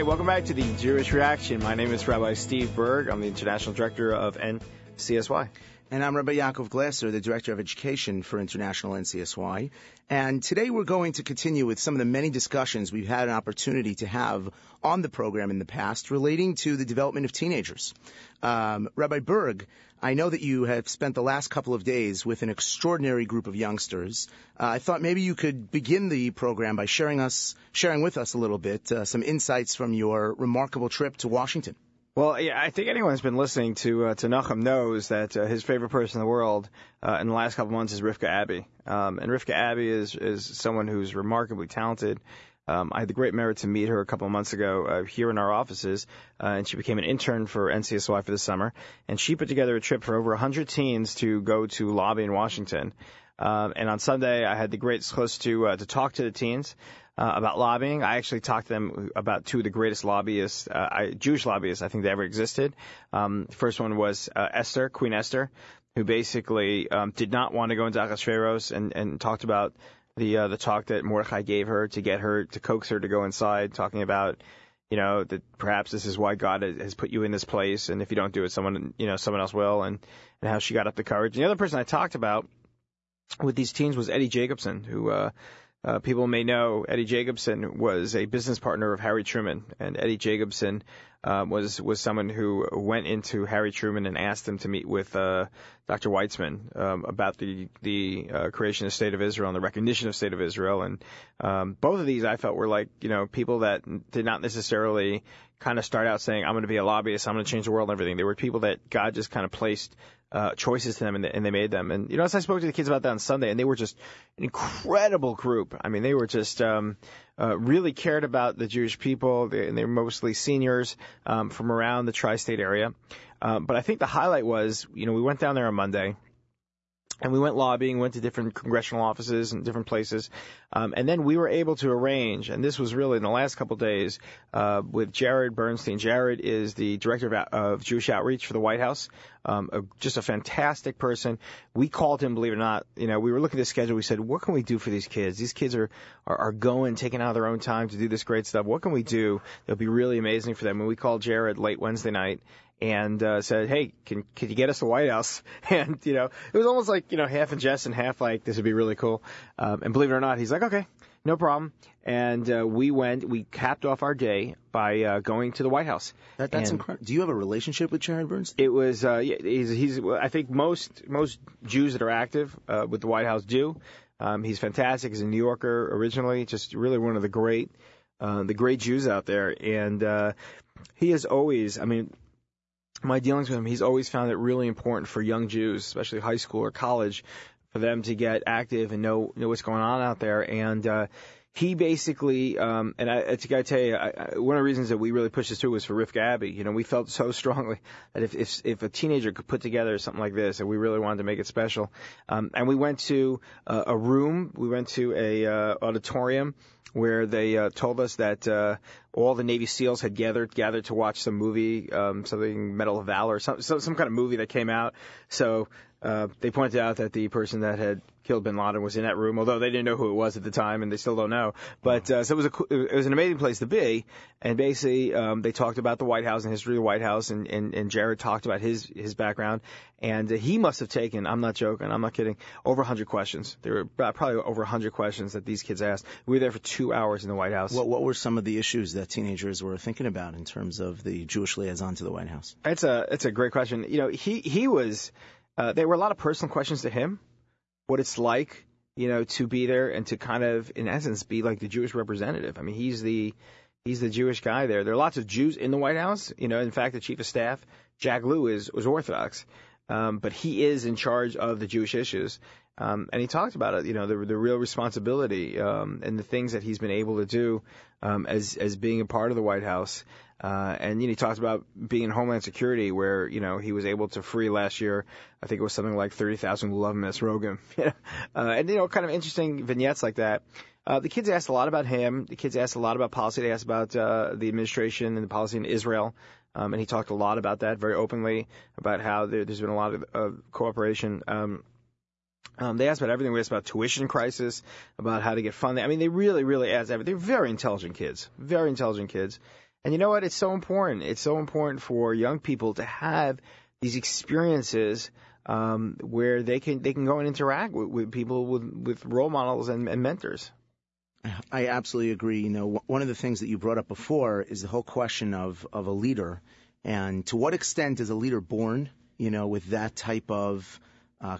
Hi, welcome back to the Jewish Reaction. My name is Rabbi Steve Burg. I'm the International Director of NCSY. And I'm Rabbi Yaakov Glasser, the Director of Education for International NCSY. And today we're going to continue with some of the many discussions we've had an opportunity to have on the program in the past relating to the development of teenagers. Rabbi Burg, I know that you have spent the last couple of days with an extraordinary group of youngsters. I thought maybe you could begin the program by sharing with us a little bit some insights from your remarkable trip to Washington. Well, yeah, I think anyone who's been listening to Nachum knows that his favorite person in the world in the last couple months is Rifka Abby. And Rifka Abby is someone who's remarkably talented. I had the great merit to meet her a couple of months ago here in our offices, and she became an intern for NCSY for the summer. And she put together a trip for over 100 teens to go to lobby in Washington. And on Sunday, I had the great chance to talk to the teens about lobbying. I actually talked to them about two of the greatest lobbyists, Jewish lobbyists, I think that ever existed. The first one was Esther, Queen Esther, who basically did not want to go into Achashverosh and talked about the talk that Mordechai gave her to get her, to coax her to go inside, talking about, you know, that perhaps this is why God has put you in this place, and if you don't do it, someone else will, and how she got up the courage. And the other person I talked about with these teens was Eddie Jacobson, who people may know. Eddie Jacobson was a business partner of Harry Truman, and Eddie Jacobson was someone who went into Harry Truman and asked him to meet with Dr. Weitzman about the creation of State of Israel and the recognition of State of Israel. And both of these, I felt, were like, you know, people that did not necessarily kind of start out saying, I'm going to be a lobbyist, I'm going to change the world and everything. They were people that God just kind of placed choices to them, and they made them. And, you know, as I spoke to the kids about that on Sunday, and they were just an incredible group. I mean, they were just really cared about the Jewish people, and they were mostly seniors from around the tri-state area. But I think the highlight was, you know, we went down there on Monday, and we went lobbying, went to different congressional offices and different places. And then we were able to arrange, and this was really in the last couple of days, with Jared Bernstein. Jared is the director of Jewish outreach for the White House. Just a fantastic person. We called him, believe it or not. You know, we were looking at the schedule. We said, what can we do for these kids? These kids are going, taking out their own time to do this great stuff. What can we do that'll be really amazing for them? And we called Jared late Wednesday night and said, hey, can you get us the White House? And, you know, it was almost like, you know, half in jest and half like, this would be really cool. And believe it or not, he's like, okay, no problem. And we capped off our day by going to the White House. That's incredible. Do you have a relationship with Jared Bernstein? It was, yeah, he's I think most Jews that are active with the White House do. He's fantastic. He's a New Yorker originally, just really one of the great Jews out there. And he is always, I mean, my dealings with him, he's always found it really important for young Jews, especially high school or college, for them to get active and know what's going on out there. And he basically, and I tell you, one of the reasons that we really pushed this through was for Rifka Abby. You know, we felt so strongly that if a teenager could put together something like this, and we really wanted to make it special. And we went to a room, we went to a auditorium where they told us that all the Navy SEALs had gathered to watch some movie, something Medal of Valor, some kind of movie that came out. So they pointed out that the person that had killed Bin Laden was in that room, although they didn't know who it was at the time, and they still don't know. But so it was an amazing place to be. And basically, they talked about the White House and history of the White House, and Jared talked about his background. And he must have taken, I'm not joking, I'm not kidding, over 100 questions. There were probably over 100 questions that these kids asked. We were there for 2 hours in the White House. What were some of the issues that teenagers were thinking about in terms of the Jewish liaison to the White House? It's a great question. You know, he was, there were a lot of personal questions to him, what it's like, you know, to be there and to kind of, in essence, be like the Jewish representative. I mean, he's the Jewish guy there. There are lots of Jews in the White House. You know, in fact, the chief of staff, Jack Lew, was Orthodox. But he is in charge of the Jewish issues. And he talked about it, you know, the real responsibility and the things that he's been able to do as being a part of the White House. And, you know, he talked about being in Homeland Security where, you know, he was able to free last year, I think it was something like 30,000 who love him as Rogan. And, you know, kind of interesting vignettes like that. The kids asked a lot about him. The kids asked a lot about policy. They asked about the administration and the policy in Israel. And he talked a lot about that very openly, about how there's been a lot of cooperation. They asked about everything. We asked about tuition crisis, about how to get funding. I mean, they really, really asked everything. They're very intelligent kids, And you know what? It's so important. It's so important for young people to have these experiences where they can go and interact with people, with role models and mentors. I absolutely agree. You know, one of the things that you brought up before is the whole question of a leader, and to what extent is a leader born, you know, with that type of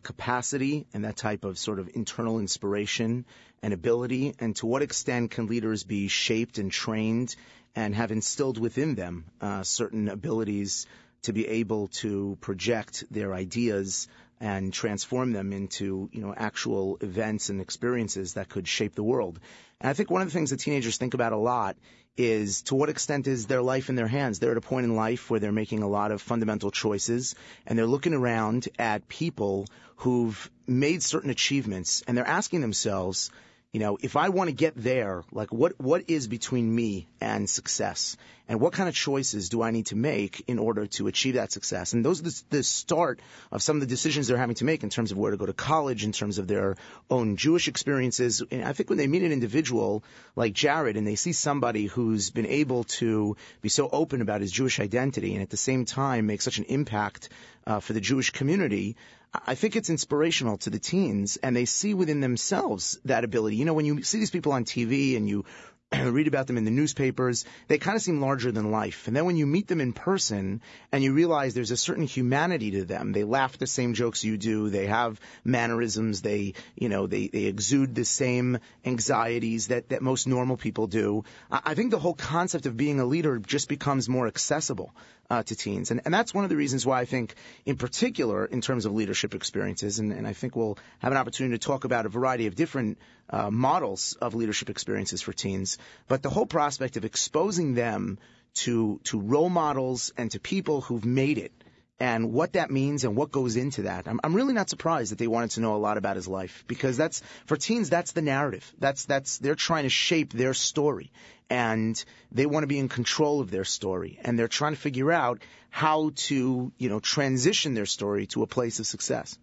capacity and that type of sort of internal inspiration and ability, and to what extent can leaders be shaped and trained and have instilled within them certain abilities to be able to project their ideas and transform them into, you know, actual events and experiences that could shape the world. And I think one of the things that teenagers think about a lot is to what extent is their life in their hands. They're at a point in life where they're making a lot of fundamental choices, and they're looking around at people who've made certain achievements, and they're asking themselves, you know, if I want to get there, like what is between me and success? And what kind of choices do I need to make in order to achieve that success? And those are the start of some of the decisions they're having to make in terms of where to go to college, in terms of their own Jewish experiences. And I think when they meet an individual like Jared and they see somebody who's been able to be so open about his Jewish identity and at the same time make such an impact for the Jewish community, I think it's inspirational to the teens, and they see within themselves that ability. You know, when you see these people on TV and you read about them in the newspapers, they kind of seem larger than life. And then when you meet them in person and you realize there's a certain humanity to them, they laugh the same jokes you do, they have mannerisms, they exude the same anxieties that most normal people do. I think the whole concept of being a leader just becomes more accessible to teens. And that's one of the reasons why I think, in particular, in terms of leadership experiences, and I think we'll have an opportunity to talk about a variety of different models of leadership experiences for teens, but the whole prospect of exposing them to role models and to people who've made it and what that means and what goes into that. I'm really not surprised that they wanted to know a lot about his life, because that's, for teens, that's the narrative. That's they're trying to shape their story, and they want to be in control of their story, and they're trying to figure out how to, you know, transition their story to a place of success.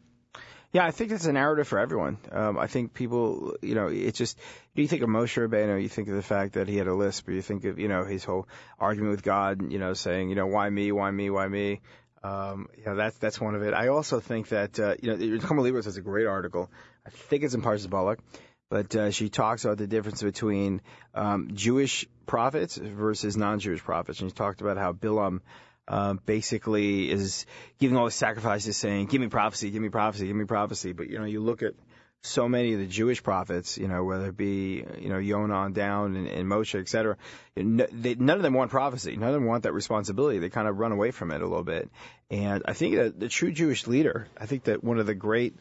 Yeah, I think it's a narrative for everyone. I think people, you know, it's just, you think of Moshe Rabbeinu, you think of the fact that he had a lisp, or you think of, you know, his whole argument with God, you know, saying, you know, why me, why me, why me? You know, that's one of it. I also think that, you know, Kamala Libros has a great article. I think it's in Parsha Balak, but she talks about the difference between Jewish prophets versus non-Jewish prophets. And she talked about how Bilam basically is giving all the sacrifices, saying, give me prophecy, give me prophecy, give me prophecy. But, you know, you look at so many of the Jewish prophets, you know, whether it be, you know, Yonah on down and Moshe, et cetera, none of them want prophecy. None of them want that responsibility. They kind of run away from it a little bit. And I think that the true Jewish leader, I think that one of the great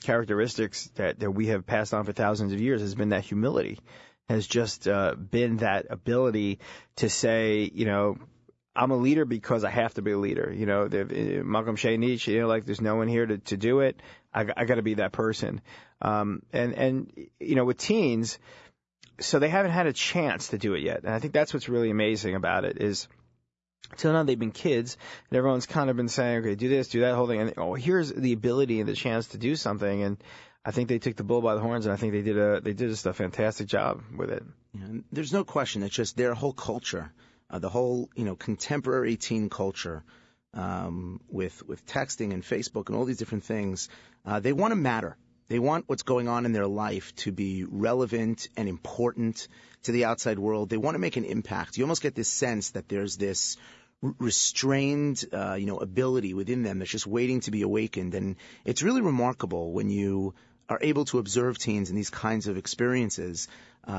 characteristics that we have passed on for thousands of years has been that humility, has just been that ability to say, you know, I'm a leader because I have to be a leader. You know, Malcolm Shanich, you know, like there's no one here to do it. I got to be that person. And you know, with teens, so they haven't had a chance to do it yet. And I think that's what's really amazing about it is, till now they've been kids, and everyone's kind of been saying, okay, do this, do that whole thing. And here's the ability and the chance to do something. And I think they took the bull by the horns, and I think they did just a fantastic job with it. Yeah, and there's no question. It's just their whole culture. The whole, you know, contemporary teen culture, with texting and Facebook and all these different things, they want to matter. They want what's going on in their life to be relevant and important to the outside world. They want to make an impact. You almost get this sense that there's this restrained, you know, ability within them that's just waiting to be awakened. And it's really remarkable when you are able to observe teens in these kinds of experiences.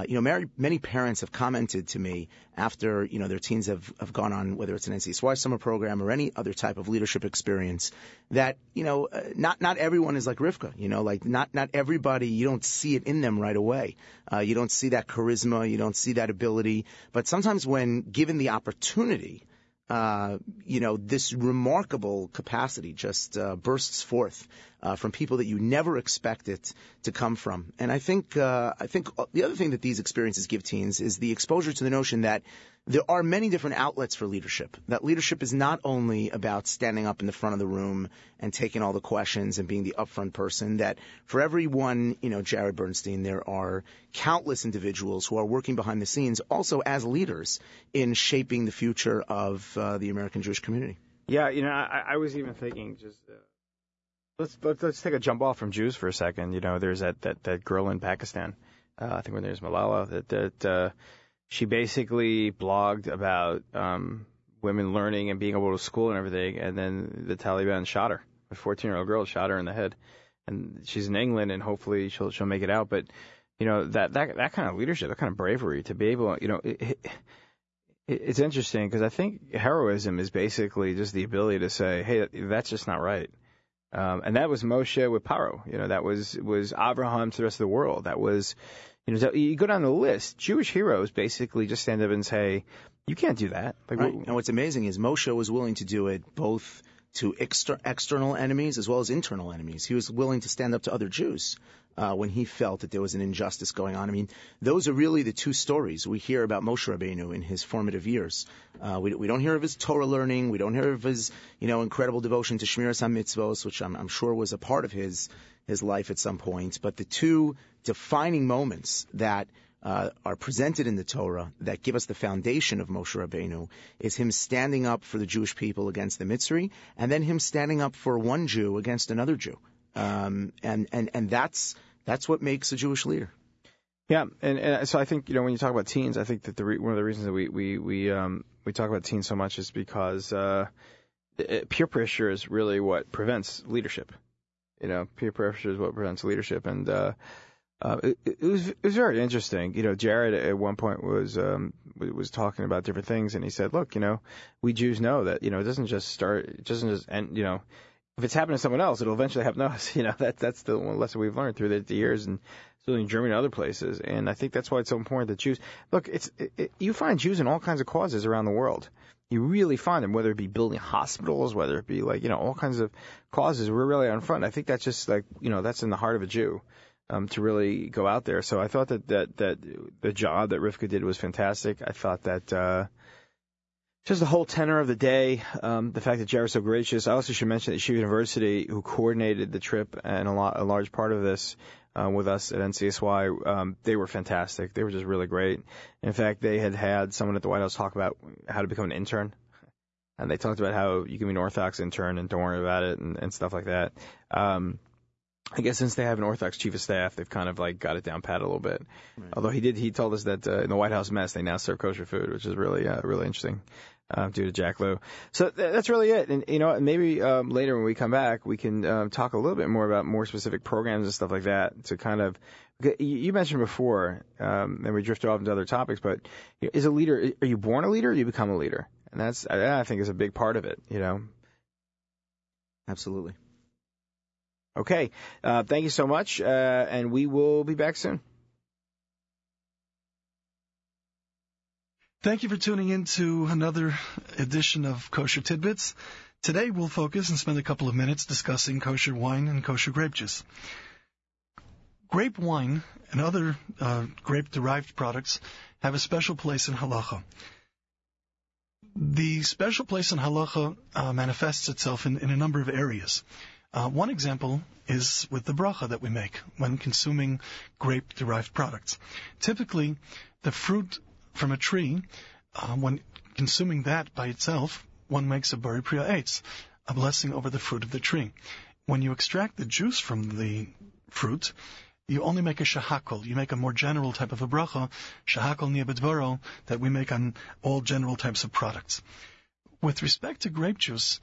You know, many parents have commented to me after, you know, their teens have gone on, whether it's an NCSY summer program or any other type of leadership experience, that, you know, not everyone is like Rivka. You know, like not everybody, you don't see it in them right away. You don't see that charisma. You don't see that ability. But sometimes when given the opportunity, you know, this remarkable capacity just bursts forth from people that you never expect it to come from. And I think the other thing that these experiences give teens is the exposure to the notion that There are many different outlets for leadership. That leadership is not only about standing up in the front of the room and taking all the questions and being the upfront person. That for everyone, Jared Bernstein, there are countless individuals who are working behind the scenes also as leaders in shaping the future of the American Jewish community. Yeah, I was even thinking just let's take a jump off from Jews for a second. There's that girl in Pakistan, I think her name is Malala, that she basically blogged about women learning and being able to go to school and everything, and then the Taliban shot her. A 14-year-old girl shot her in the head, and she's in England, and hopefully she'll make it out. But that kind of leadership, that kind of bravery to be able, it's interesting because I think heroism is basically just the ability to say, hey, that's just not right. And that was Moshe with Paro. That was Abraham to the rest of the world. That was. So you go down the list, Jewish heroes basically just stand up and say, you can't do that. Right. And what's amazing is Moshe was willing to do it both to external enemies as well as internal enemies. He was willing to stand up to other Jews when he felt that there was an injustice going on. I mean, those are really the two stories we hear about Moshe Rabbeinu in his formative years. We don't hear of his Torah learning. We don't hear of his, incredible devotion to Shmiras HaMitzvos, which I'm sure was a part of his life at some point. But the two defining moments that are presented in the Torah that give us the foundation of Moshe Rabbeinu is him standing up for the Jewish people against the Mitzri, and then him standing up for one Jew against another Jew. And that's what makes a Jewish leader. Yeah, and so I think when you talk about teens, I think that one of the reasons that we talk about teens so much is because peer pressure is really what prevents leadership. Peer pressure is what prevents leadership, and it was very interesting. Jared at one point was talking about different things, and he said, "Look, we Jews know that it doesn't just start, it doesn't just end. If it's happening to someone else, it'll eventually happen to us. That's the one lesson we've learned through the years, and certainly in Germany and other places. And I think that's why it's so important that Jews look. You find Jews in all kinds of causes around the world. You really find them, whether it be building hospitals, whether it be like all kinds of causes. We're really on front. I think that's just like that's in the heart of a Jew." To really go out there. So I thought that the job that Rifka did was fantastic. I thought that just the whole tenor of the day, the fact that Jared was so gracious. I also should mention that Yeshiva University, who coordinated the trip and a large part of this with us at NCSY, they were fantastic. They were just really great. In fact, they had someone at the White House talk about how to become an intern. And they talked about how you can be an Orthodox intern and don't worry about it and stuff like that. I guess since they have an Orthodox chief of staff, they've kind of like got it down pat a little bit. Right. Although he told us that in the White House mess, they now serve kosher food, which is really, really interesting due to Jack Lew. So that's really it. And, maybe later when we come back, we can talk a little bit more about more specific programs and stuff like that to kind of – you mentioned before, and we drifted off into other topics, but is a leader – are you born a leader or you become a leader? And that's – I think is a big part of it, Absolutely. Okay. Thank you so much, and we will be back soon. Thank you for tuning in to another edition of Kosher Tidbits. Today we'll focus and spend a couple of minutes discussing kosher wine and kosher grape juice. Grape wine and other grape-derived products have a special place in halakha. The special place in halakha manifests itself in a number of areas. One example is with the bracha that we make when consuming grape-derived products. Typically, the fruit from a tree, when consuming that by itself, one makes a bari priya eitz, a blessing over the fruit of the tree. When you extract the juice from the fruit, you only make a shahakol. You make a more general type of a bracha, shahakol niyeh bedvaro, that we make on all general types of products. With respect to grape juice,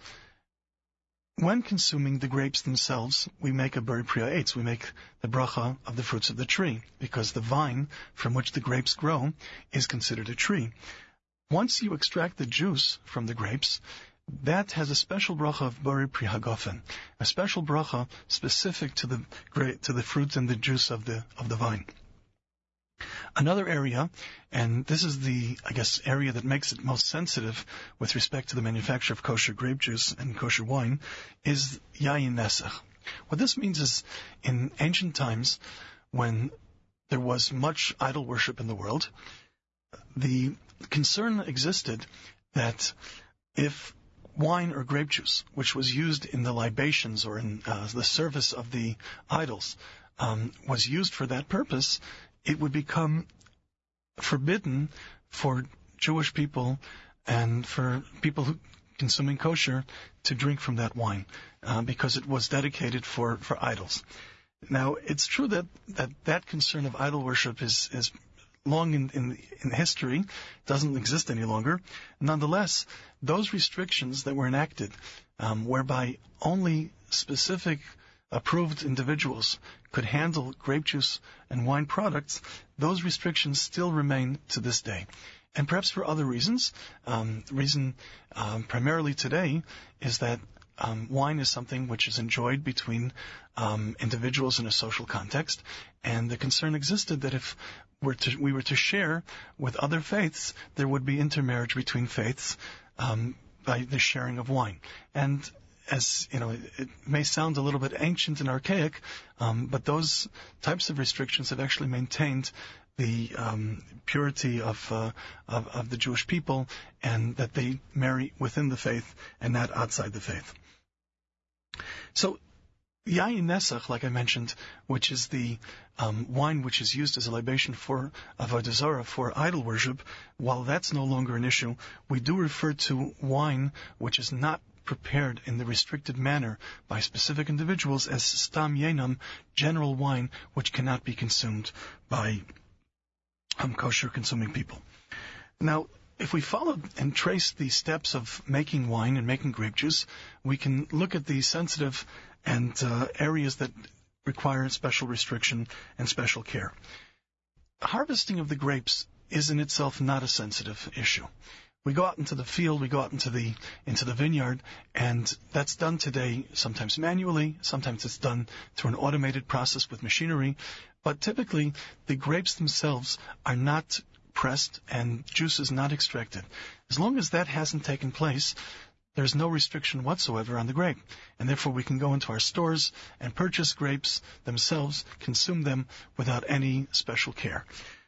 when consuming the grapes themselves, we make a bari priya eitz. We make the bracha of the fruits of the tree because the vine from which the grapes grow is considered a tree. Once you extract the juice from the grapes, that has a special bracha of bari priya hagafen, a special bracha specific to the fruit and the juice of the vine. Another area, and this is the, area that makes it most sensitive with respect to the manufacture of kosher grape juice and kosher wine, is Yayin Nesach. What this means is in ancient times, when there was much idol worship in the world, the the concern existed that if wine or grape juice, which was used in the libations or in the service of the idols, was used for that purpose, it would become forbidden for Jewish people and for people who consuming kosher to drink from that wine because it was dedicated for idols. Now, it's true that concern of idol worship is long in history, doesn't exist any longer. Nonetheless, those restrictions that were enacted whereby only specific approved individuals could handle grape juice and wine products, those restrictions still remain to this day. And perhaps for other reasons, primarily today is that wine is something which is enjoyed between individuals in a social context, and the concern existed that if we were to share with other faiths, there would be intermarriage between faiths by the sharing of wine. And as you know, it may sound a little bit ancient and archaic, but those types of restrictions have actually maintained the purity of the Jewish people, and that they marry within the faith and not outside the faith. So Yayin Nesach, like I mentioned, which is the wine which is used as a libation for avodah zarah, for idol worship, while that's no longer an issue, we do refer to wine which is not prepared in the restricted manner by specific individuals as stam yenam, general wine which cannot be consumed by kosher consuming people. Now, if we follow and trace the steps of making wine and making grape juice, we can look at the sensitive and areas that require special restriction and special care. Harvesting of the grapes is in itself not a sensitive issue. We go out into the field, we go out into the vineyard, and that's done today sometimes manually, sometimes it's done through an automated process with machinery, but typically the grapes themselves are not pressed and juice is not extracted. As long as that hasn't taken place, there's no restriction whatsoever on the grape, and therefore we can go into our stores and purchase grapes themselves, consume them without any special care.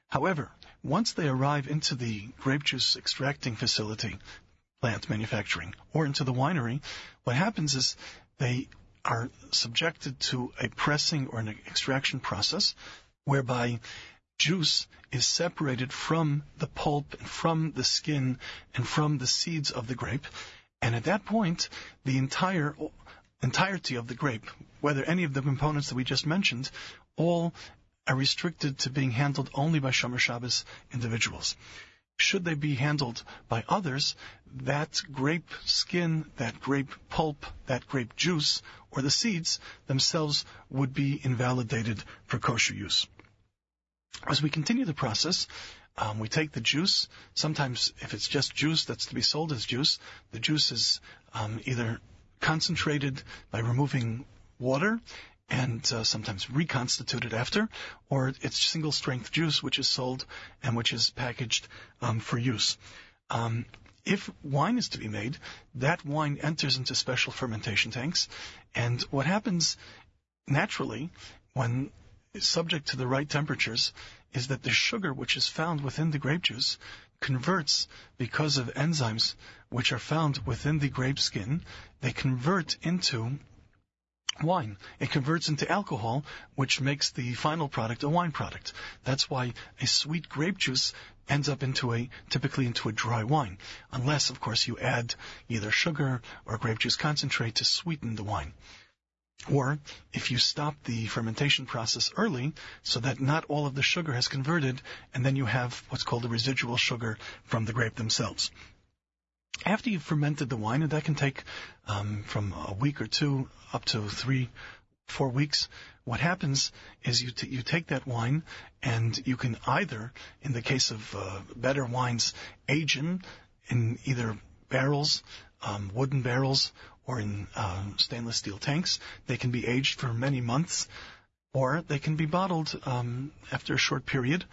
However, once they arrive into the grape juice extracting facility, plant manufacturing, or into the winery, what happens is they are subjected to a pressing or an extraction process whereby juice is separated from the pulp, and from the skin, and from the seeds of the grape. And at that point, the entirety of the grape, whether any of the components that we just mentioned, all are restricted to being handled only by Shomer Shabbos individuals. Should they be handled by others, that grape skin, that grape pulp, that grape juice, or the seeds themselves would be invalidated for kosher use. As we continue the process, we take the juice. Sometimes if it's just juice that's to be sold as juice, the juice is either concentrated by removing water and sometimes reconstituted after, or it's single-strength juice which is sold and which is packaged for use. If wine is to be made, that wine enters into special fermentation tanks, and what happens naturally when subject to the right temperatures is that the sugar which is found within the grape juice converts, because of enzymes which are found within the grape skin, they convert into wine. It converts into alcohol, which makes the final product a wine product. That's why a sweet grape juice ends up typically into a dry wine, unless, of course, you add either sugar or grape juice concentrate to sweeten the wine. Or if you stop the fermentation process early so that not all of the sugar has converted, and then you have what's called a residual sugar from the grape themselves. After you've fermented the wine, and that can take from a week or two up to 3-4 weeks, what happens is you take that wine and you can either, in the case of better wines, age in either barrels, wooden barrels, or in stainless steel tanks. They can be aged for many months, or they can be bottled after a short period.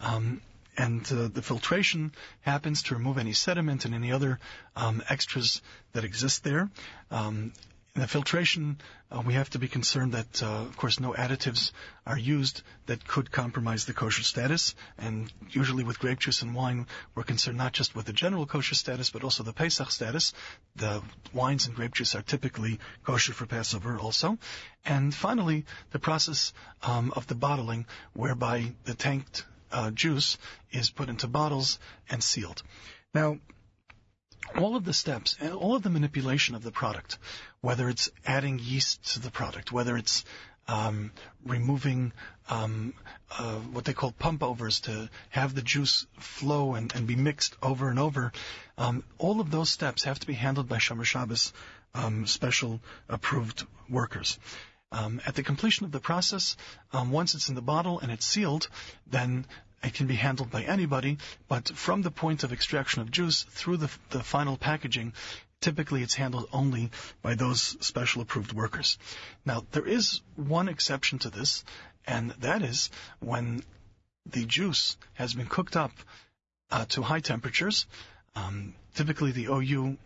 And the filtration happens to remove any sediment and any other extras that exist there. In the filtration, we have to be concerned that, of course, no additives are used that could compromise the kosher status. And usually with grape juice and wine, we're concerned not just with the general kosher status, but also the Pesach status. The wines and grape juice are typically kosher for Passover also. And finally, the process of the bottling, whereby the tanked juice is put into bottles and sealed. Now, all of the steps, all of the manipulation of the product, whether it's adding yeast to the product, whether it's removing what they call pump overs to have the juice flow and be mixed over and over, all of those steps have to be handled by Shomer Shabbos special approved workers. At the completion of the process, once it's in the bottle and it's sealed, then it can be handled by anybody, but from the point of extraction of juice through the final packaging, typically it's handled only by those special approved workers. Now, there is one exception to this, and that is when the juice has been cooked up to high temperatures. Typically the OU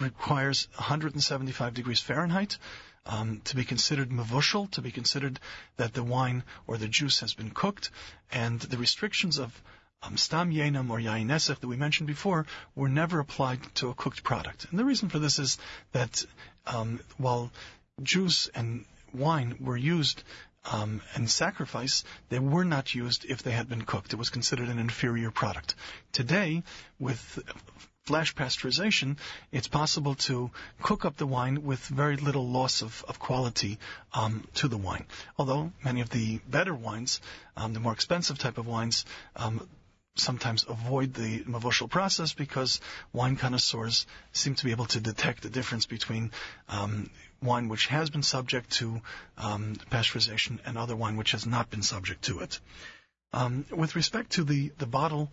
requires 175 degrees Fahrenheit. To be considered mevushal, to be considered that the wine or the juice has been cooked, and the restrictions of stam yenam or Yayin Nesach that we mentioned before were never applied to a cooked product. And the reason for this is that while juice and wine were used and sacrifice, they were not used if they had been cooked. It was considered an inferior product. Today, with flash pasteurization, it's possible to cook up the wine with very little loss of quality to the wine. Although many of the better wines, the more expensive type of wines, sometimes avoid the mevushal process because wine connoisseurs seem to be able to detect the difference between wine which has been subject to pasteurization and other wine which has not been subject to it. With respect to the bottle,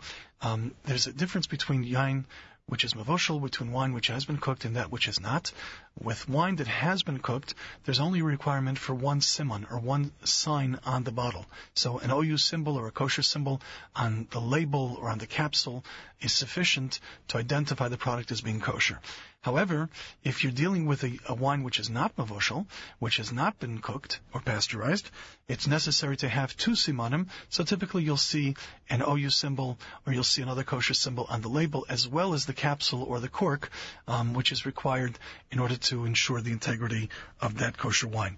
there's a difference between yain, which is mevushal, between wine which has been cooked and that which is not. With wine that has been cooked, there's only a requirement for one siman or one sign on the bottle. So an OU symbol or a kosher symbol on the label or on the capsule is sufficient to identify the product as being kosher. However, if you're dealing with a wine which is not mevushal, which has not been cooked or pasteurized, it's necessary to have two simanim. So typically you'll see an OU symbol or you'll see another kosher symbol on the label as well as the capsule or the cork, which is required in order to ensure the integrity of that kosher wine.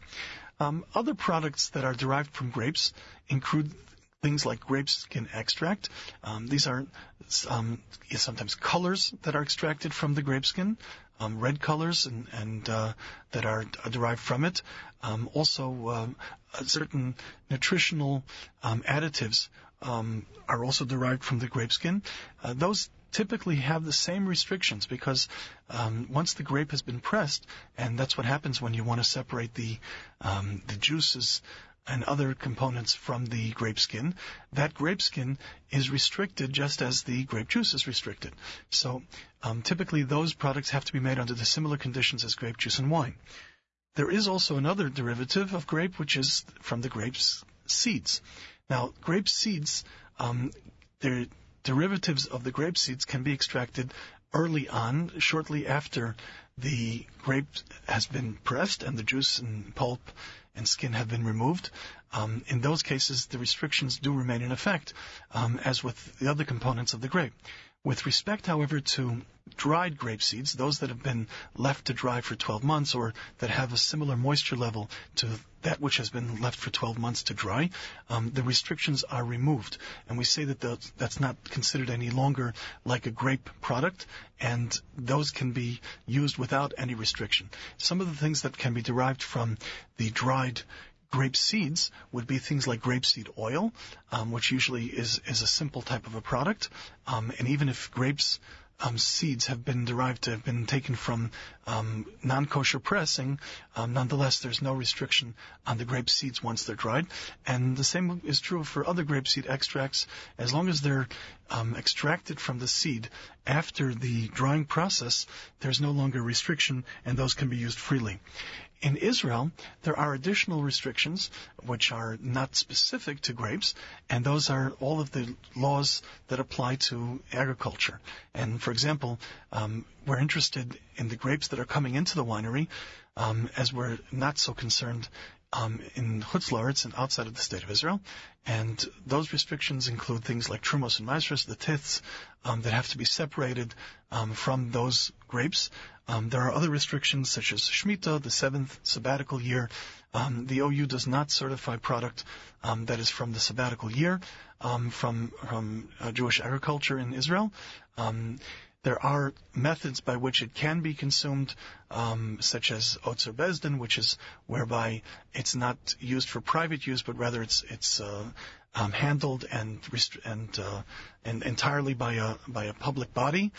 Other products that are derived from grapes include things like grape skin extract. These are sometimes colors that are extracted from the grape skin, red colors and that are derived from it. Also, certain nutritional additives are also derived from the grape skin. Those typically have the same restrictions because once the grape has been pressed, and that's what happens when you want to separate the juices and other components from the grape skin, that grape skin is restricted just as the grape juice is restricted. So typically those products have to be made under the similar conditions as grape juice and wine. There is also another derivative of grape, which is from the grape's seeds. Now, grape seeds, they're derivatives of the grape seeds can be extracted early on, shortly after the grape has been pressed and the juice and pulp and skin have been removed. In those cases, the restrictions do remain in effect, as with the other components of the grape. With respect, however, to dried grape seeds, those that have been left to dry for 12 months or that have a similar moisture level to that which has been left for 12 months to dry, the restrictions are removed. And we say that that's not considered any longer like a grape product, and those can be used without any restriction. Some of the things that can be derived from the dried grape seeds would be things like grapeseed oil, which usually is a simple type of a product. And even if grapes seeds have been derived to have been taken from non-kosher pressing, nonetheless, there's no restriction on the grape seeds once they're dried. And the same is true for other grapeseed extracts. As long as they're extracted from the seed after the drying process, there's no longer restriction, and those can be used freely. In Israel, there are additional restrictions which are not specific to grapes, and those are all of the laws that apply to agriculture. And for example, we're interested in the grapes that are coming into the winery, as we're not so concerned in Chutz La'aretz and outside of the State of Israel. And those restrictions include things like trumos and maestros, the tiths, that have to be separated from those grapes. There are other restrictions such as Shemitah, the seventh sabbatical year. The OU does not certify product that is from the sabbatical year, from Jewish agriculture in Israel. There are methods by which it can be consumed, such as Otzer Bezdin, which is whereby it's not used for private use, but rather it's handled and entirely by a public body.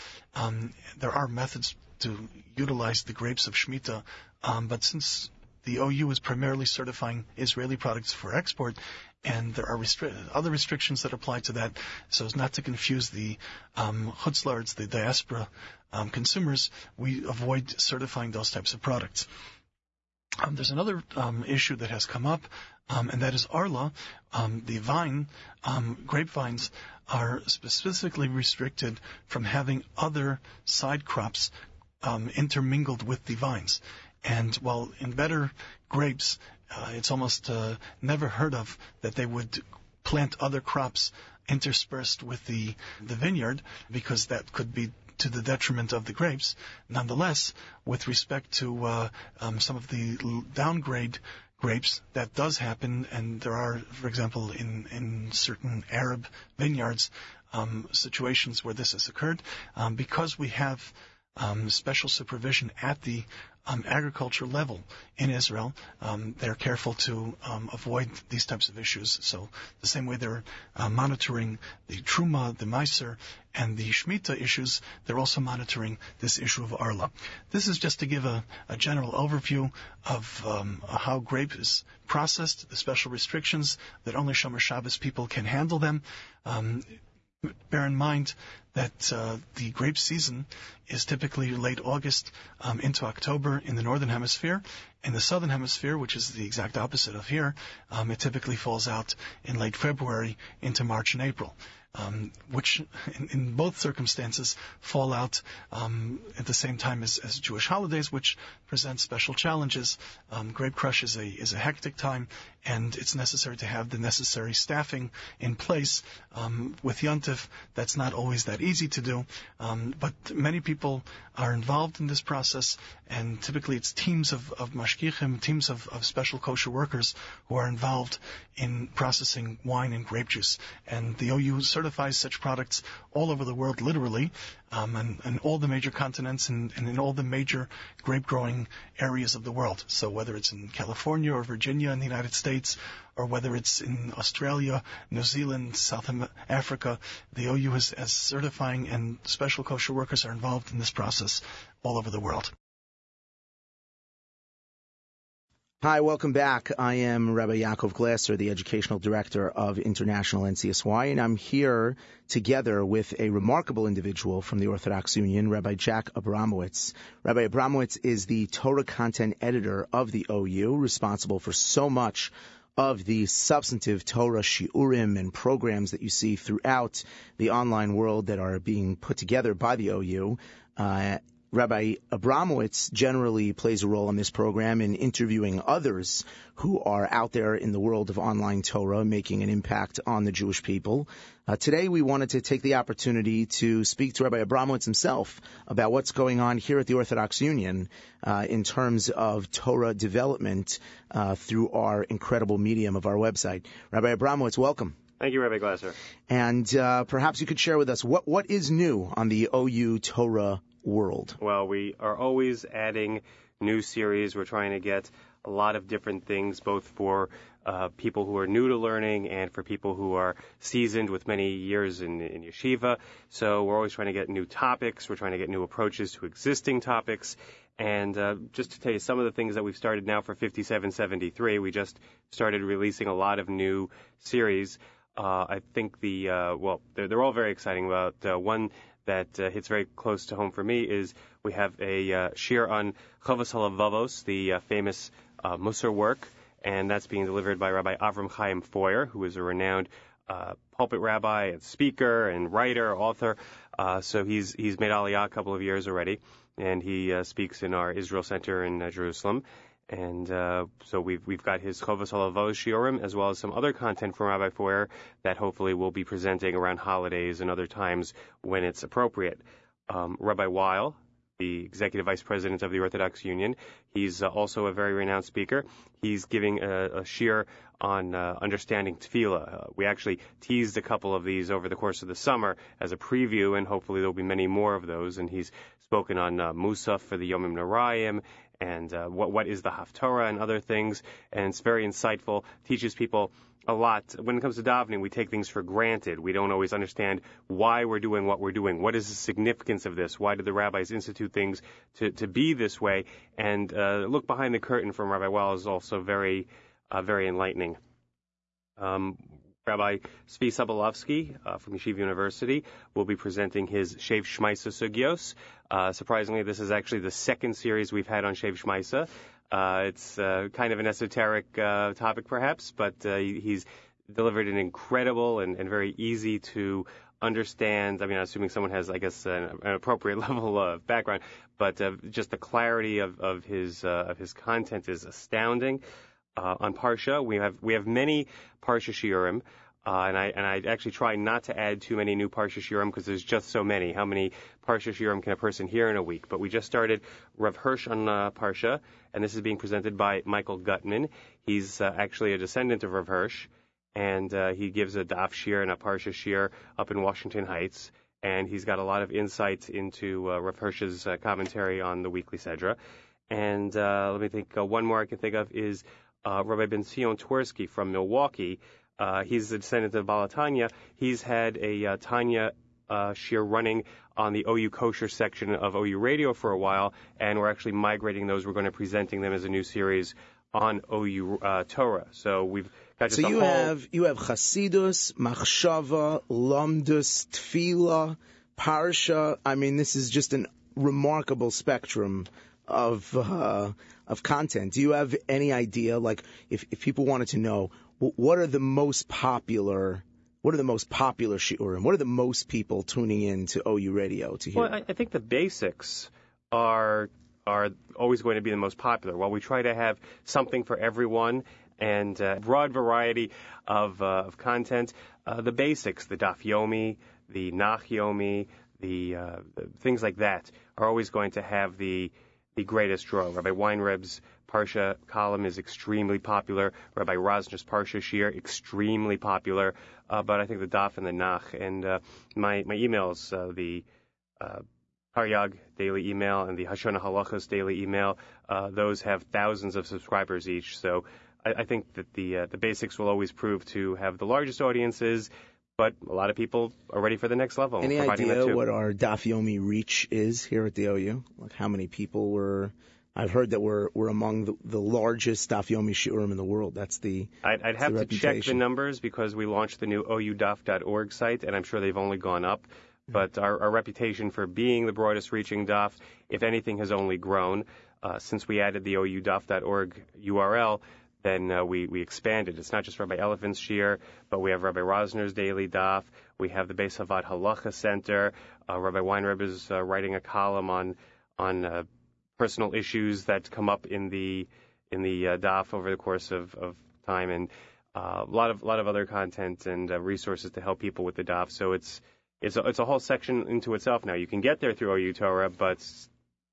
There are methods to utilize the grapes of Shemitah, but since the OU is primarily certifying Israeli products for export, and there are other restrictions that apply to that, so as not to confuse the Chutz La'aretz, the diaspora consumers, we avoid certifying those types of products. There's another issue that has come up, and that is Arla. The vine, grapevines, are specifically restricted from having other side crops intermingled with the vines. And while in better grapes, it's almost never heard of that they would plant other crops interspersed with the vineyard, because that could be to the detriment of the grapes. Nonetheless, with respect to some of the downgrade grapes, that does happen, and there are, for example, in certain Arab vineyards, situations where this has occurred. Because we have special supervision at the agriculture level in Israel, they're careful to avoid these types of issues. So the same way they're monitoring the Truma, the Meiser, and the Shemitah issues, they're also monitoring this issue of Arla. This is just to give a general overview of how grape is processed, the special restrictions that only Shomer Shabbos people can handle them. Bear in mind that the grape season is typically late August into October in the Northern Hemisphere. In the Southern Hemisphere, which is the exact opposite of here, it typically falls out in late February into March and April, which in both circumstances fall out at the same time as Jewish holidays, which presents special challenges. Grape crush is a hectic time, and it's necessary to have the necessary staffing in place. With Yontif, that's not always that easy to do, but many people are involved in this process, and typically it's teams of mashgichim, teams of special kosher workers who are involved in processing wine and grape juice. And the OU certifies such products all over the world, literally, and all the major continents and in all the major grape-growing areas of the world. So whether it's in California or Virginia in the United States, or whether it's in Australia, New Zealand, South Africa, the OU is as certifying, and special kosher workers are involved in this process all over the world. Hi, welcome back. I am Rabbi Yaakov Glasser, the Educational Director of International NCSY, and I'm here together with a remarkable individual from the Orthodox Union, Rabbi Jack Abramowitz. Rabbi Abramowitz is the Torah content editor of the OU, responsible for so much of the substantive Torah shiurim and programs that you see throughout the online world that are being put together by the OU. Rabbi Abramowitz generally plays a role on this program in interviewing others who are out there in the world of online Torah, making an impact on the Jewish people. Today we wanted to take the opportunity to speak to Rabbi Abramowitz himself about what's going on here at the Orthodox Union in terms of Torah development through our incredible medium of our website. Rabbi Abramowitz, welcome. Thank you, Rabbi Glasser. And perhaps you could share with us what is new on the OU Torah world. Well, we are always adding new series. We're trying to get a lot of different things, both for people who are new to learning and for people who are seasoned with many years in yeshiva. So we're always trying to get new topics. We're trying to get new approaches to existing topics. And just to tell you some of the things that we've started now for 5773, we just started releasing a lot of new series. I think they're all very exciting. About one that hits very close to home for me is we have a shiur on Chavos Halavavos, the famous Musar work, and that's being delivered by Rabbi Avram Chaim Feuer, who is a renowned pulpit rabbi and speaker and writer, author. So he's made Aliyah a couple of years already. and he speaks in our Israel Center in Jerusalem. And so we've got his Chavos Halavavos Shiorim, as well as some other content from Rabbi Feuer that hopefully we'll be presenting around holidays and other times when it's appropriate. Rabbi Weil, the Executive Vice President of the Orthodox Union, he's also a very renowned speaker. He's giving a shiur on understanding tefillah. We actually teased a couple of these over the course of the summer as a preview, and hopefully there'll be many more of those. And he's spoken on Musaf for the Yomim Narayim, and what is the Haftorah and other things. And it's very insightful, teaches people a lot. When it comes to davening, we take things for granted. We don't always understand why we're doing what we're doing. What is the significance of this? Why did the rabbis institute things to be this way? And look behind the curtain from Rabbi Weil is also very, very enlightening. Rabbi Zvi Sobolovsky from Yeshiva University will be presenting his Shav Shmais Sugyos. Surprisingly, this is actually the second series we've had on Shav Shmais. It's kind of an esoteric topic, perhaps, but he's delivered an incredible and very easy to understand. I mean, assuming someone has, I guess, an appropriate level of background, but just the clarity of his content is astounding. On Parsha, we have many Parsha Shiurim, and I actually try not to add too many new Parsha Shiurim because there's just so many. How many Parsha Shiurim can a person hear in a week? But we just started Rev Hirsch on Parsha, and this is being presented by Michael Gutman. He's actually a descendant of Rev Hirsch, and he gives a Daf Shir and a Parsha Shir up in Washington Heights, and he's got a lot of insights into Rev Hirsch's commentary on the weekly Sedra. And let me think, one more I can think of is Rabbi Ben-Sion Twersky from Milwaukee. He's a descendant of Balatanya. He's had a Tanya Shir running on the OU Kosher section of OU Radio for a while, and we're actually migrating those. We're going to be presenting them as a new series on OU Torah. So we've got just you have Chasidus, Machshava, Lomdus, Tefillah, Parsha. I mean, this is just a remarkable spectrum of content. Do you have any idea, like, if people wanted to know what are the most popular shiurim, what are the most people tuning in to OU Radio to hear? Well, I think the basics are always going to be the most popular. While we try to have something for everyone and a broad variety of content, the basics, the Dafyomi, the Nachyomi, the things like that are always going to have the greatest draw. Rabbi Weinreb's Parsha column is extremely popular. Rabbi Rosner's Parsha Shir, extremely popular. But I think the Daf and the Nach, and my emails, the Haryag daily email and the Hashona Halachos daily email, those have thousands of subscribers each. So I think that the basics will always prove to have the largest audiences. But a lot of people are ready for the next level. Any idea what our Dafyomi reach is here at the OU? Like how many people were? I've heard that we're among the largest Dafyomi shiurim in the world. That's the I'd have to check the numbers because we launched the new oudaf.org site, and I'm sure they've only gone up. But our reputation for being the broadest reaching Daf, if anything, has only grown since we added the oudaf.org URL. Then we expanded. It's not just Rabbi Elephant's Shir, but we have Rabbi Rosner's Daily Daf. We have the Beis Havad Halacha Center. Rabbi Weinreb is writing a column on personal issues that come up in the Daf over the course of time, and a lot of other content and resources to help people with the Daf. So it's a whole section into itself now. You can get there through OU Torah, but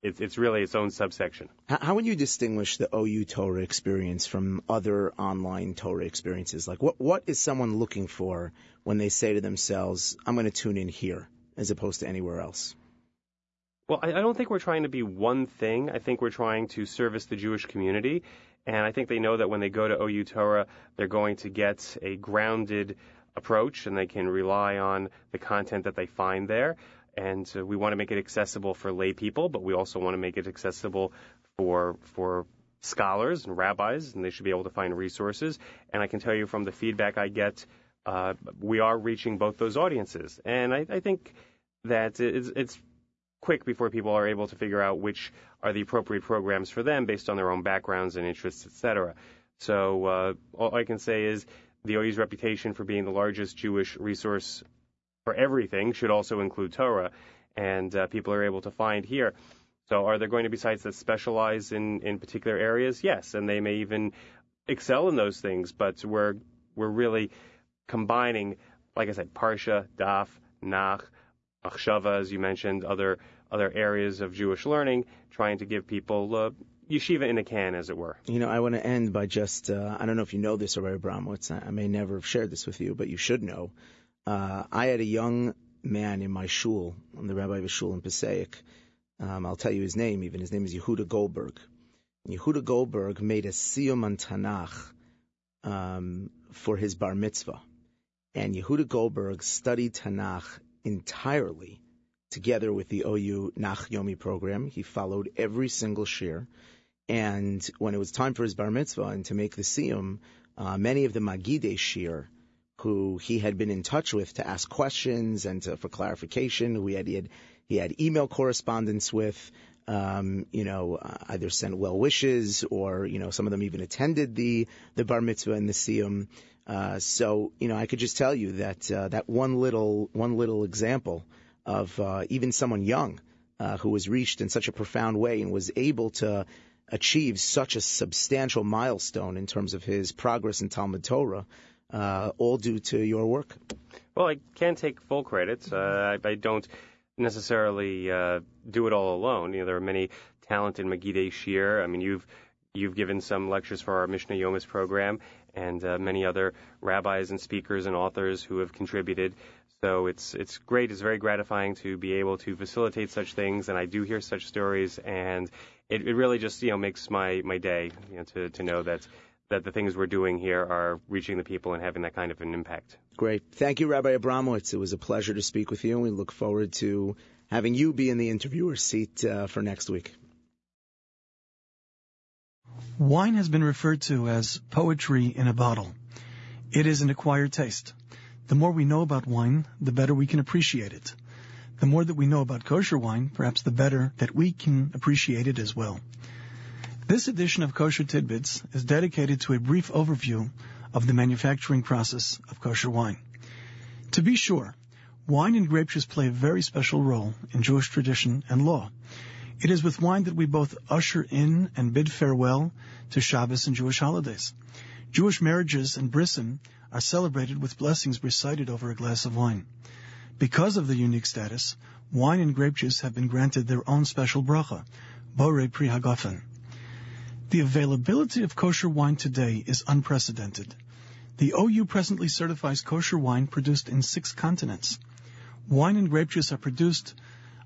It's really its own subsection. How would you distinguish the OU Torah experience from other online Torah experiences? Like, what is someone looking for when they say to themselves, I'm going to tune in here as opposed to anywhere else? Well, I don't think we're trying to be one thing. I think we're trying to service the Jewish community. And I think they know that when they go to OU Torah, they're going to get a grounded approach and they can rely on the content that they find there. And we want to make it accessible for lay people, but we also want to make it accessible for scholars and rabbis, and they should be able to find resources. And I can tell you from the feedback I get, we are reaching both those audiences. And I think that it's quick before people are able to figure out which are the appropriate programs for them based on their own backgrounds and interests, etc. So all I can say is the OU's reputation for being the largest Jewish resource for everything should also include Torah, and people are able to find here. So are there going to be sites that specialize in particular areas? Yes, and they may even excel in those things, but we're really combining, like I said, Parsha, Daf, Nach, Achshava, as you mentioned, other areas of Jewish learning, trying to give people yeshiva in a can, as it were. You know, I want to end by just, I don't know if you know this already, Abramowitz, I may never have shared this with you, but you should know. I had a young man in my shul, I'm the rabbi of a shul in Pesach. I'll tell you his name even. His name is Yehuda Goldberg. Yehuda Goldberg made a siyum on Tanakh for his bar mitzvah. And Yehuda Goldberg studied Tanakh entirely together with the OU Nachyomi program. He followed every single shir. And when it was time for his bar mitzvah and to make the siyum, many of the Magidei shir, who he had been in touch with to ask questions and for clarification, who he had email correspondence with, either sent well wishes or, some of them even attended the bar mitzvah and the siyum. So, I could just tell you that that one little example of even someone young who was reached in such a profound way and was able to achieve such a substantial milestone in terms of his progress in Talmud Torah, all due to your work. Well, I can't take full credit. I don't necessarily do it all alone. There are many talented Magidei Shir. I mean, you've given some lectures for our Mishnah Yomis program, and many other rabbis and speakers and authors who have contributed. So it's great. It's very gratifying to be able to facilitate such things, and I do hear such stories, and it really just makes my day to know that the things we're doing here are reaching the people and having that kind of an impact. Great. Thank you, Rabbi Abramowitz. It was a pleasure to speak with you, and we look forward to having you be in the interviewer's seat for next week. Wine has been referred to as poetry in a bottle. It is an acquired taste. The more we know about wine, the better we can appreciate it. The more that we know about kosher wine, perhaps the better that we can appreciate it as well. This edition of Kosher Tidbits is dedicated to a brief overview of the manufacturing process of kosher wine. To be sure, wine and grape juice play a very special role in Jewish tradition and law. It is with wine that we both usher in and bid farewell to Shabbos and Jewish holidays. Jewish marriages and brisim are celebrated with blessings recited over a glass of wine. Because of the unique status, wine and grape juice have been granted their own special bracha, borei pri hagafen. The availability of kosher wine today is unprecedented. The OU presently certifies kosher wine produced in 6 continents. Wine and grape juice are produced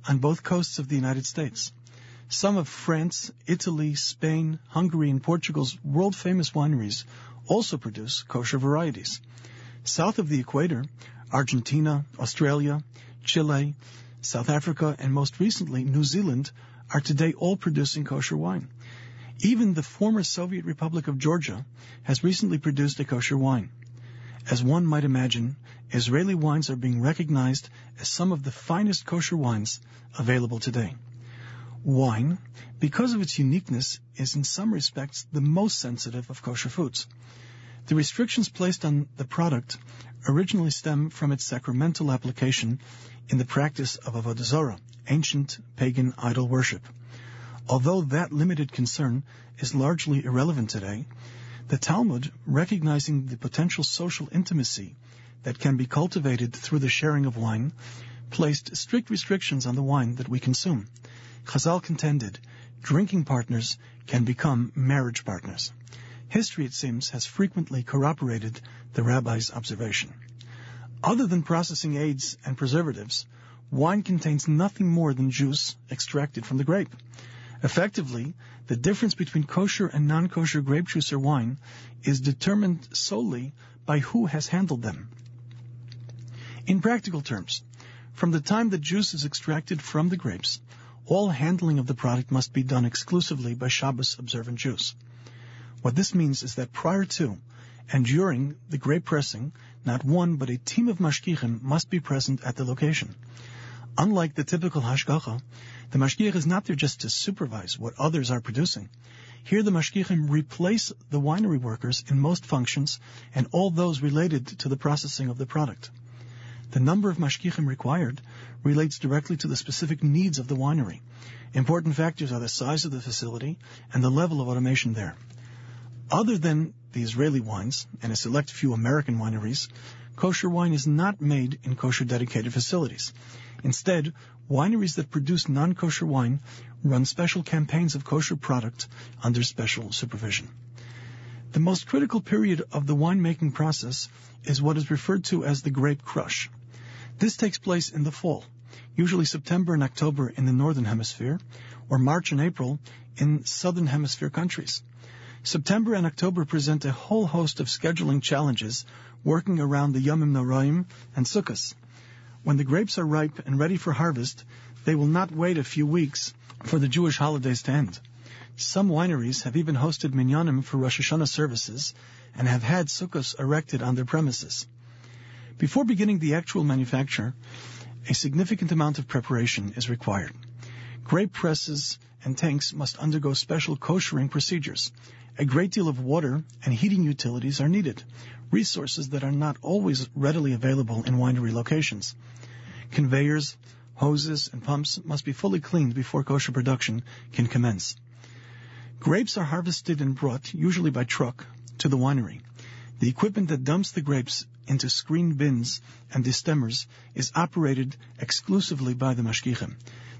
on both coasts of the United States. Some of France, Italy, Spain, Hungary, and Portugal's world-famous wineries also produce kosher varieties. South of the equator, Argentina, Australia, Chile, South Africa, and most recently, New Zealand are today all producing kosher wine. Even the former Soviet Republic of Georgia has recently produced a kosher wine. As one might imagine, Israeli wines are being recognized as some of the finest kosher wines available today. Wine, because of its uniqueness, is in some respects the most sensitive of kosher foods. The restrictions placed on the product originally stem from its sacramental application in the practice of avodah zarah, ancient pagan idol worship. Although that limited concern is largely irrelevant today, the Talmud, recognizing the potential social intimacy that can be cultivated through the sharing of wine, placed strict restrictions on the wine that we consume. Chazal contended, drinking partners can become marriage partners. History, it seems, has frequently corroborated the rabbi's observation. Other than processing aids and preservatives, wine contains nothing more than juice extracted from the grape. Effectively, the difference between kosher and non-kosher grape juice or wine is determined solely by who has handled them. In practical terms, from the time the juice is extracted from the grapes, all handling of the product must be done exclusively by Shabbos-observant Jews. What this means is that prior to and during the grape pressing, not one but a team of mashgichim must be present at the location. Unlike the typical hashgacha, the mashgiach is not there just to supervise what others are producing. Here the mashgiachim replace the winery workers in most functions and all those related to the processing of the product. The number of mashgichim required relates directly to the specific needs of the winery. Important factors are the size of the facility and the level of automation there. Other than the Israeli wines and a select few American wineries, kosher wine is not made in kosher-dedicated facilities. Instead, wineries that produce non-kosher wine run special campaigns of kosher product under special supervision. The most critical period of the winemaking process is what is referred to as the grape crush. This takes place in the fall, usually September and October in the Northern Hemisphere, or March and April in Southern Hemisphere countries. September and October present a whole host of scheduling challenges working around the Yomim Noraim and Sukkos. When the grapes are ripe and ready for harvest, they will not wait a few weeks for the Jewish holidays to end. Some wineries have even hosted minyanim for Rosh Hashanah services and have had sukkahs erected on their premises. Before beginning the actual manufacture, a significant amount of preparation is required. Grape presses and tanks must undergo special koshering procedures. A great deal of water and heating utilities are needed, resources that are not always readily available in winery locations. Conveyors, hoses, and pumps must be fully cleaned before kosher production can commence. Grapes are harvested and brought, usually by truck, to the winery. The equipment that dumps the grapes into screen bins and destemmers is operated exclusively by the mashgichim.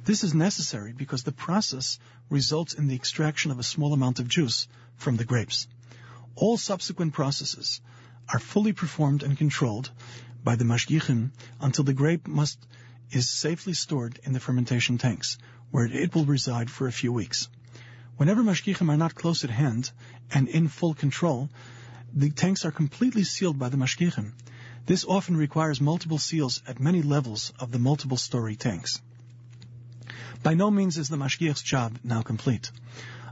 This is necessary because the process results in the extraction of a small amount of juice from the grapes. All subsequent processes are fully performed and controlled by the mashgichim until the grape is safely stored in the fermentation tanks, where it will reside for a few weeks. Whenever mashgichim are not close at hand and in full control, the tanks are completely sealed by the mashgichim. This often requires multiple seals at many levels of the multiple-story tanks. By no means is the mashgich's job now complete.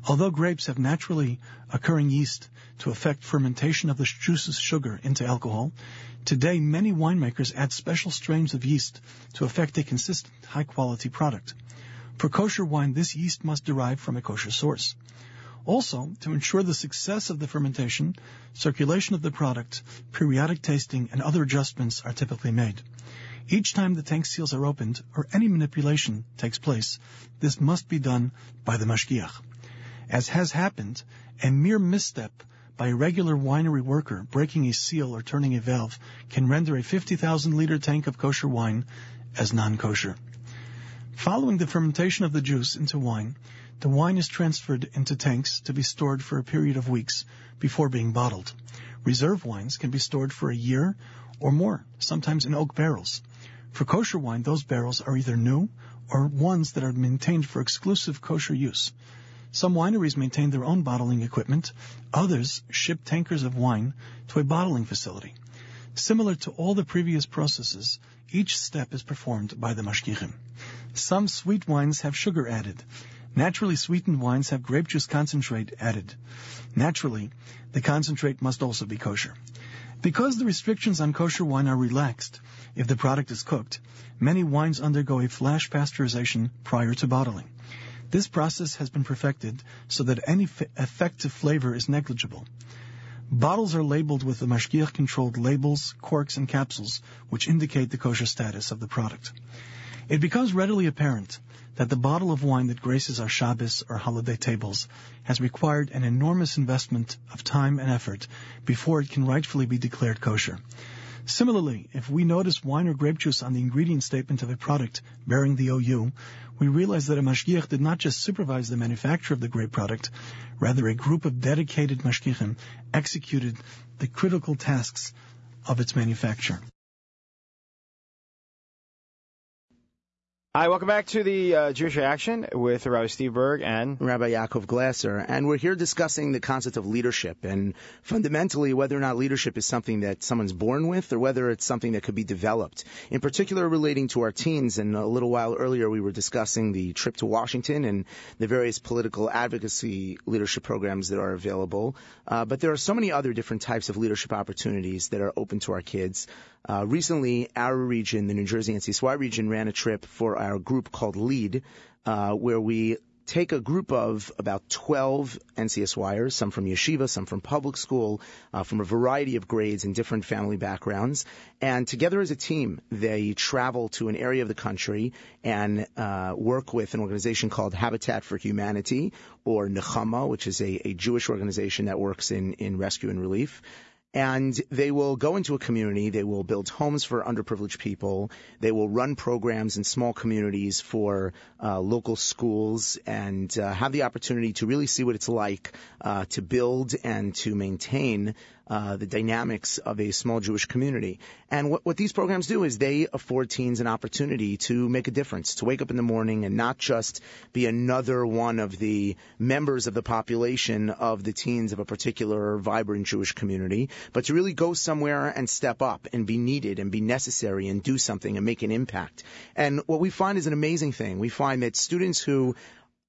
Although grapes have naturally occurring yeast to affect fermentation of the juice's sugar into alcohol, today many winemakers add special strains of yeast to affect a consistent, high-quality product. For kosher wine, this yeast must derive from a kosher source. Also, to ensure the success of the fermentation, circulation of the product, periodic tasting, and other adjustments are typically made. Each time the tank seals are opened or any manipulation takes place, this must be done by the mashgiach. As has happened, a mere misstep by a regular winery worker breaking a seal or turning a valve can render a 50,000-liter tank of kosher wine as non-kosher. Following the fermentation of the juice into wine, the wine is transferred into tanks to be stored for a period of weeks before being bottled. Reserve wines can be stored for a year or more, sometimes in oak barrels. For kosher wine, those barrels are either new or ones that are maintained for exclusive kosher use. Some wineries maintain their own bottling equipment. Others ship tankers of wine to a bottling facility. Similar to all the previous processes, each step is performed by the mashgichim. Some sweet wines have sugar added. Naturally sweetened wines have grape juice concentrate added. Naturally, the concentrate must also be kosher. Because the restrictions on kosher wine are relaxed if the product is cooked, many wines undergo a flash pasteurization prior to bottling. This process has been perfected so that any effective flavor is negligible. Bottles are labeled with the mashgiach-controlled labels, corks, and capsules, which indicate the kosher status of the product. It becomes readily apparent that the bottle of wine that graces our Shabbos or holiday tables has required an enormous investment of time and effort before it can rightfully be declared kosher. Similarly, if we notice wine or grape juice on the ingredient statement of a product bearing the OU, we realize that a mashgiach did not just supervise the manufacture of the grape product, rather a group of dedicated mashgichim executed the critical tasks of its manufacture. Hi, welcome back to the Jewish Reaction with Rabbi Steve Burg and Rabbi Yaakov Glasser. And we're here discussing the concept of leadership and fundamentally whether or not leadership is something that someone's born with or whether it's something that could be developed. In particular, relating to our teens, and a little while earlier we were discussing the trip to Washington and the various political advocacy leadership programs that are available. But there are so many other different types of leadership opportunities that are open to our kids. Recently, our region, the New Jersey NCSY region, ran a trip for our group called LEAD, where we take a group of about 12 NCSYers, some from yeshiva, some from public school, from a variety of grades and different family backgrounds. And together as a team, they travel to an area of the country and work with an organization called Habitat for Humanity, or Nachama, which is a Jewish organization that works in rescue and relief. And they will go into a community, they will build homes for underprivileged people, they will run programs in small communities for local schools, and have the opportunity to really see what it's like to build and to maintain the dynamics of a small Jewish community. And what these programs do is they afford teens an opportunity to make a difference, to wake up in the morning and not just be another one of the members of the population of the teens of a particular vibrant Jewish community, but to really go somewhere and step up and be needed and be necessary and do something and make an impact. And what we find is an amazing thing. We find that students who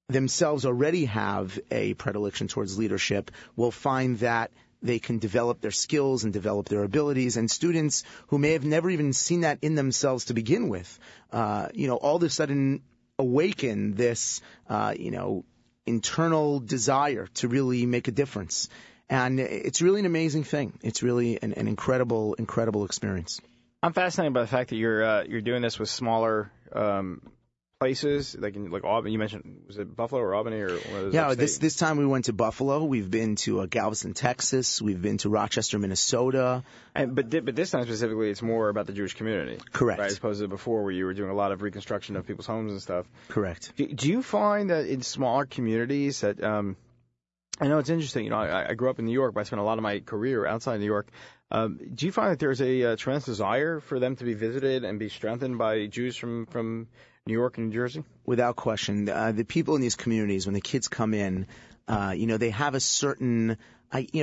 themselves already have a predilection towards leadership will find that they can develop their skills and develop their abilities. And students who may have never even seen that in themselves to begin with, all of a sudden awaken this, internal desire to really make a difference. And it's really an amazing thing. It's really an incredible, incredible experience. I'm fascinated by the fact that you're doing this with smaller places, like Auburn. You mentioned, was it Buffalo or Albany or one of those? Yeah, this time we went to Buffalo. We've been to Galveston, Texas. We've been to Rochester, Minnesota. But this time specifically, it's more about the Jewish community. Correct. Right, as opposed to before where you were doing a lot of reconstruction of people's homes and stuff. Correct. Do you find that in smaller communities that I know it's interesting. I grew up in New York, but I spent a lot of my career outside New York. Do you find that there's a tremendous desire for them to be visited and be strengthened by Jews from New York and New Jersey? Without question. The people in these communities, when the kids come in, they have a certain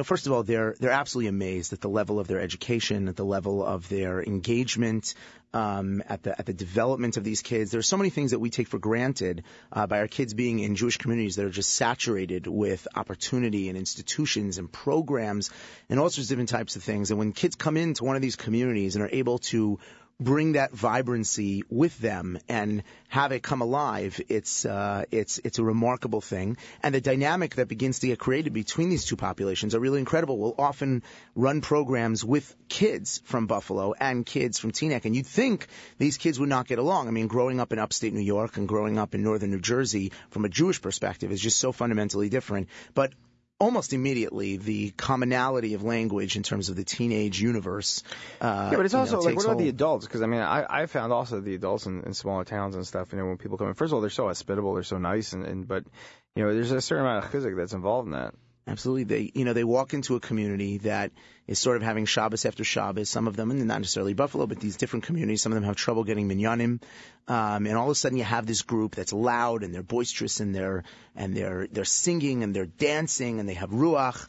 first of all, they're absolutely amazed at the level of their education, at the level of their engagement, at the development of these kids. There are so many things that we take for granted by our kids being in Jewish communities that are just saturated with opportunity and institutions and programs and all sorts of different types of things. And when kids come into one of these communities and are able to bring that vibrancy with them and have it come alive, it's a remarkable thing. And the dynamic that begins to get created between these two populations are really incredible. We'll often run programs with kids from Buffalo and kids from Teaneck, and you'd think these kids would not get along. I mean, growing up in upstate New York and growing up in northern New Jersey from a Jewish perspective is just so fundamentally different. But almost immediately, the commonality of language in terms of the teenage universe. Yeah, but it's also what about the adults? Because I found also the adults in smaller towns and stuff. When people come in, first of all, they're so hospitable, they're so nice, but there's a certain amount of chizik that's involved in that. Absolutely. They walk into a community that is sort of having Shabbos after Shabbos. Some of them, and not necessarily Buffalo, but these different communities, some of them have trouble getting minyanim. And all of a sudden you have this group that's loud and they're boisterous and they're singing and they're dancing and they have ruach.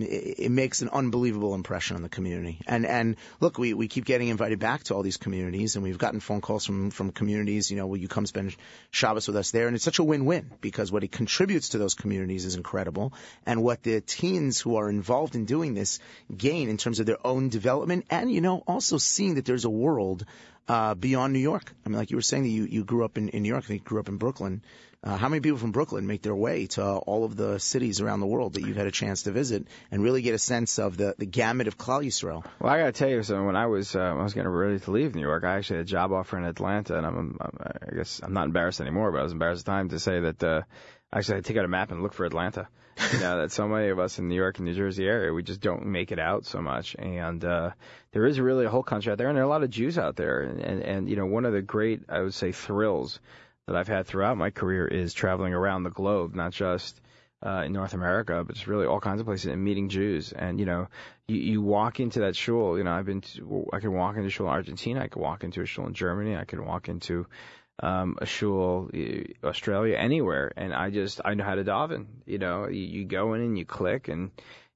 It makes an unbelievable impression on the community. And look, we keep getting invited back to all these communities, and we've gotten phone calls from communities, will you come spend Shabbos with us there? And it's such a win-win because what it contributes to those communities is incredible. And what the teens who are involved in doing this gain in terms of their own development and, also seeing that there's a world beyond New York. Like you were saying, that you grew up in New York, I think you grew up in Brooklyn. How many people from Brooklyn make their way to all of the cities around the world that you've had a chance to visit and really get a sense of the gamut of Klal Yisrael? Well, I got to tell you something. When I was getting ready to leave New York, I actually had a job offer in Atlanta, and I guess I'm not embarrassed anymore, but I was embarrassed at the time to say that actually I had to take out a map and look for Atlanta. That so many of us in New York and New Jersey area, we just don't make it out so much. And there is really a whole country out there, and there are a lot of Jews out there. And one of the great, I would say, thrills that I've had throughout my career is traveling around the globe, not just in North America, but just really all kinds of places, and meeting Jews. And, you walk into that shul. I can walk into a shul in Argentina. I could walk into a shul in Germany. I could walk into a shul, Australia, anywhere. And I know how to daven. You go in and you click and,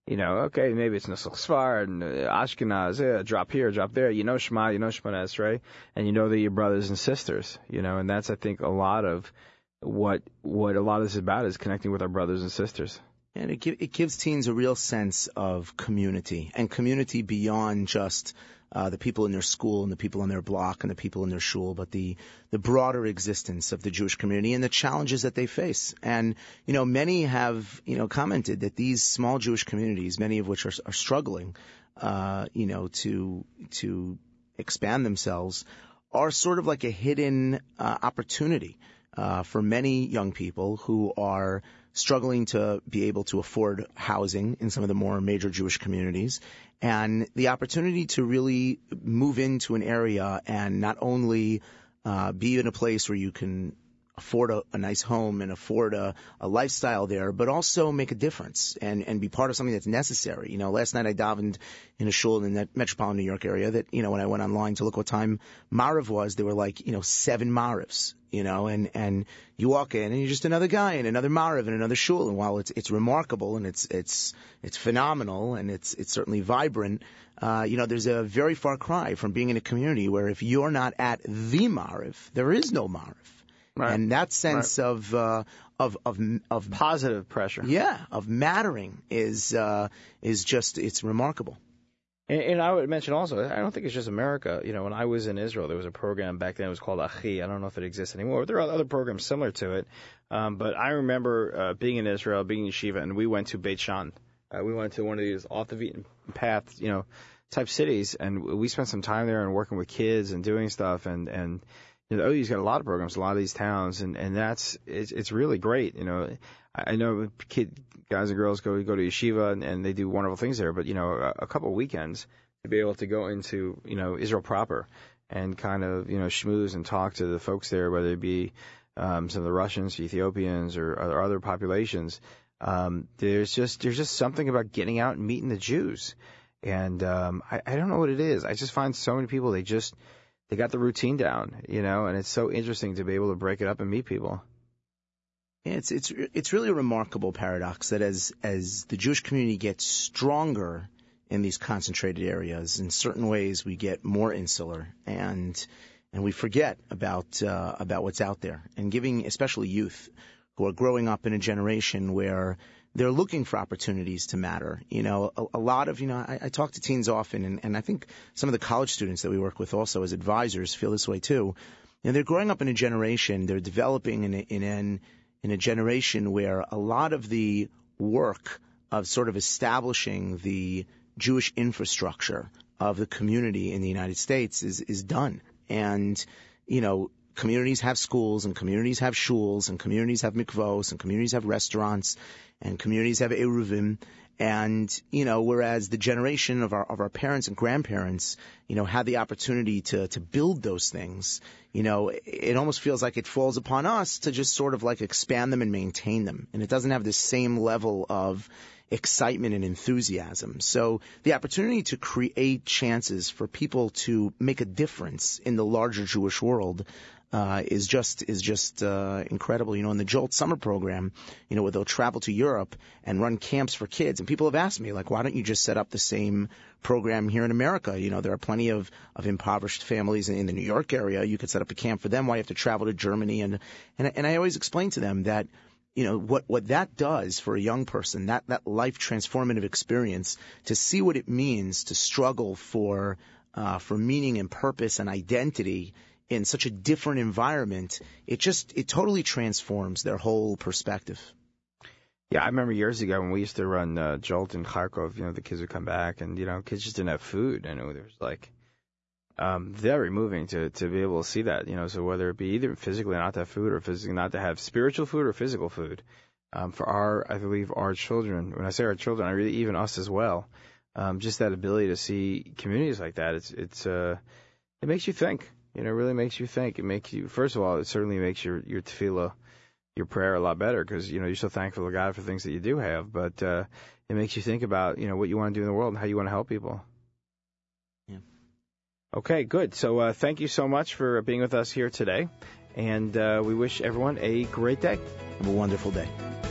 okay, maybe it's Nusach Sfar and Ashkenaz, drop here, drop there, Shema, Shema Esrei, and that your brothers and sisters, and that's, I think, a lot of what a lot of this is about, is connecting with our brothers and sisters. And it gives teens a real sense of community, and community beyond just the people in their school and the people on their block and the people in their shul, but the broader existence of the Jewish community and the challenges that they face. And, you know, many have, you know, commented that these small Jewish communities, many of which are struggling, you know, to expand themselves, are sort of like a hidden opportunity for many young people who are struggling to be able to afford housing in some of the more major Jewish communities, and the opportunity to really move into an area and not only be in a place where you can afford a nice home and afford a lifestyle there, but also make a difference and be part of something that's necessary. You know, last night I davened in a shul in that metropolitan New York area that, you know, when I went online to look what time Maariv was, there were like, you know, 7 Maarivs. You know, and you walk in and you're just another guy in another Maariv in another shul. And while it's remarkable and it's phenomenal and it's certainly vibrant, you know, there's a very far cry from being in a community where if you're not at the Maariv, there is no Maariv. Right. And that sense right. Of positive pressure, yeah, of mattering is just, it's remarkable. And I would mention also, I don't think it's just America. You know, when I was in Israel, there was a program back then. It was called Achi. I don't know if it exists anymore, but there are other programs similar to it. But I remember being in Israel, being in yeshiva, and we went to Beit Shan. We went to one of these off-the-beaten-path, you know, type cities, and we spent some time there and working with kids and doing stuff. And you know, OU's got a lot of programs, a lot of these towns, and that's it's really great. You know, I know guys and girls go to yeshiva and they do wonderful things there, but, you know, a couple of weekends to be able to go into, you know, Israel proper and kind of, you know, schmooze and talk to the folks there, whether it be some of the Russians, Ethiopians, or other populations. There's just something about getting out and meeting the Jews, and I don't know what it is. I just find so many people, they got the routine down, you know, and it's so interesting to be able to break it up and meet people. It's really a remarkable paradox that as the Jewish community gets stronger in these concentrated areas, in certain ways we get more insular and we forget about what's out there. And giving especially youth who are growing up in a generation where they're looking for opportunities to matter. You know, a lot of, you know, I talk to teens often, and I think some of the college students that we work with also as advisors feel this way too. You know, they're growing up in a generation, they're developing in a generation where a lot of the work of sort of establishing the Jewish infrastructure of the community in the United States is done. And, you know, communities have schools and communities have shuls and communities have mikvos and communities have restaurants and communities have eruvim. And, you know, whereas the generation of our parents and grandparents, you know, had the opportunity to build those things, you know, it almost feels like it falls upon us to just sort of like expand them and maintain them. And it doesn't have the same level of excitement and enthusiasm. So the opportunity to create chances for people to make a difference in the larger Jewish world is just incredible. You know, in the Jolt summer program, you know, where they'll travel to Europe and run camps for kids. And people have asked me, like, why don't you just set up the same program here in America? You know, there are plenty of impoverished families in the New York area. You could set up a camp for them. Why do you have to travel to Germany? And I always explain to them that, you know, what that does for a young person, that life transformative experience, to see what it means to struggle for meaning and purpose and identity in such a different environment, it totally transforms their whole perspective. Yeah, I remember years ago when we used to run Jolt in Kharkov, you know, the kids would come back and, you know, kids just didn't have food. And there was like, very moving to be able to see that, you know, so whether it be either physically not to have food or physically not to have spiritual food or physical food, I believe our children, when I say our children, I really, even us as well, just that ability to see communities like that, it makes you think. You know, it really makes you think. It makes you, first of all, it certainly makes your tefillah, your prayer a lot better, because, you know, you're so thankful to God for things that you do have. But it makes you think about, you know, what you want to do in the world and how you want to help people. Yeah. Okay, good. So thank you so much for being with us here today. And we wish everyone a great day. Have a wonderful day.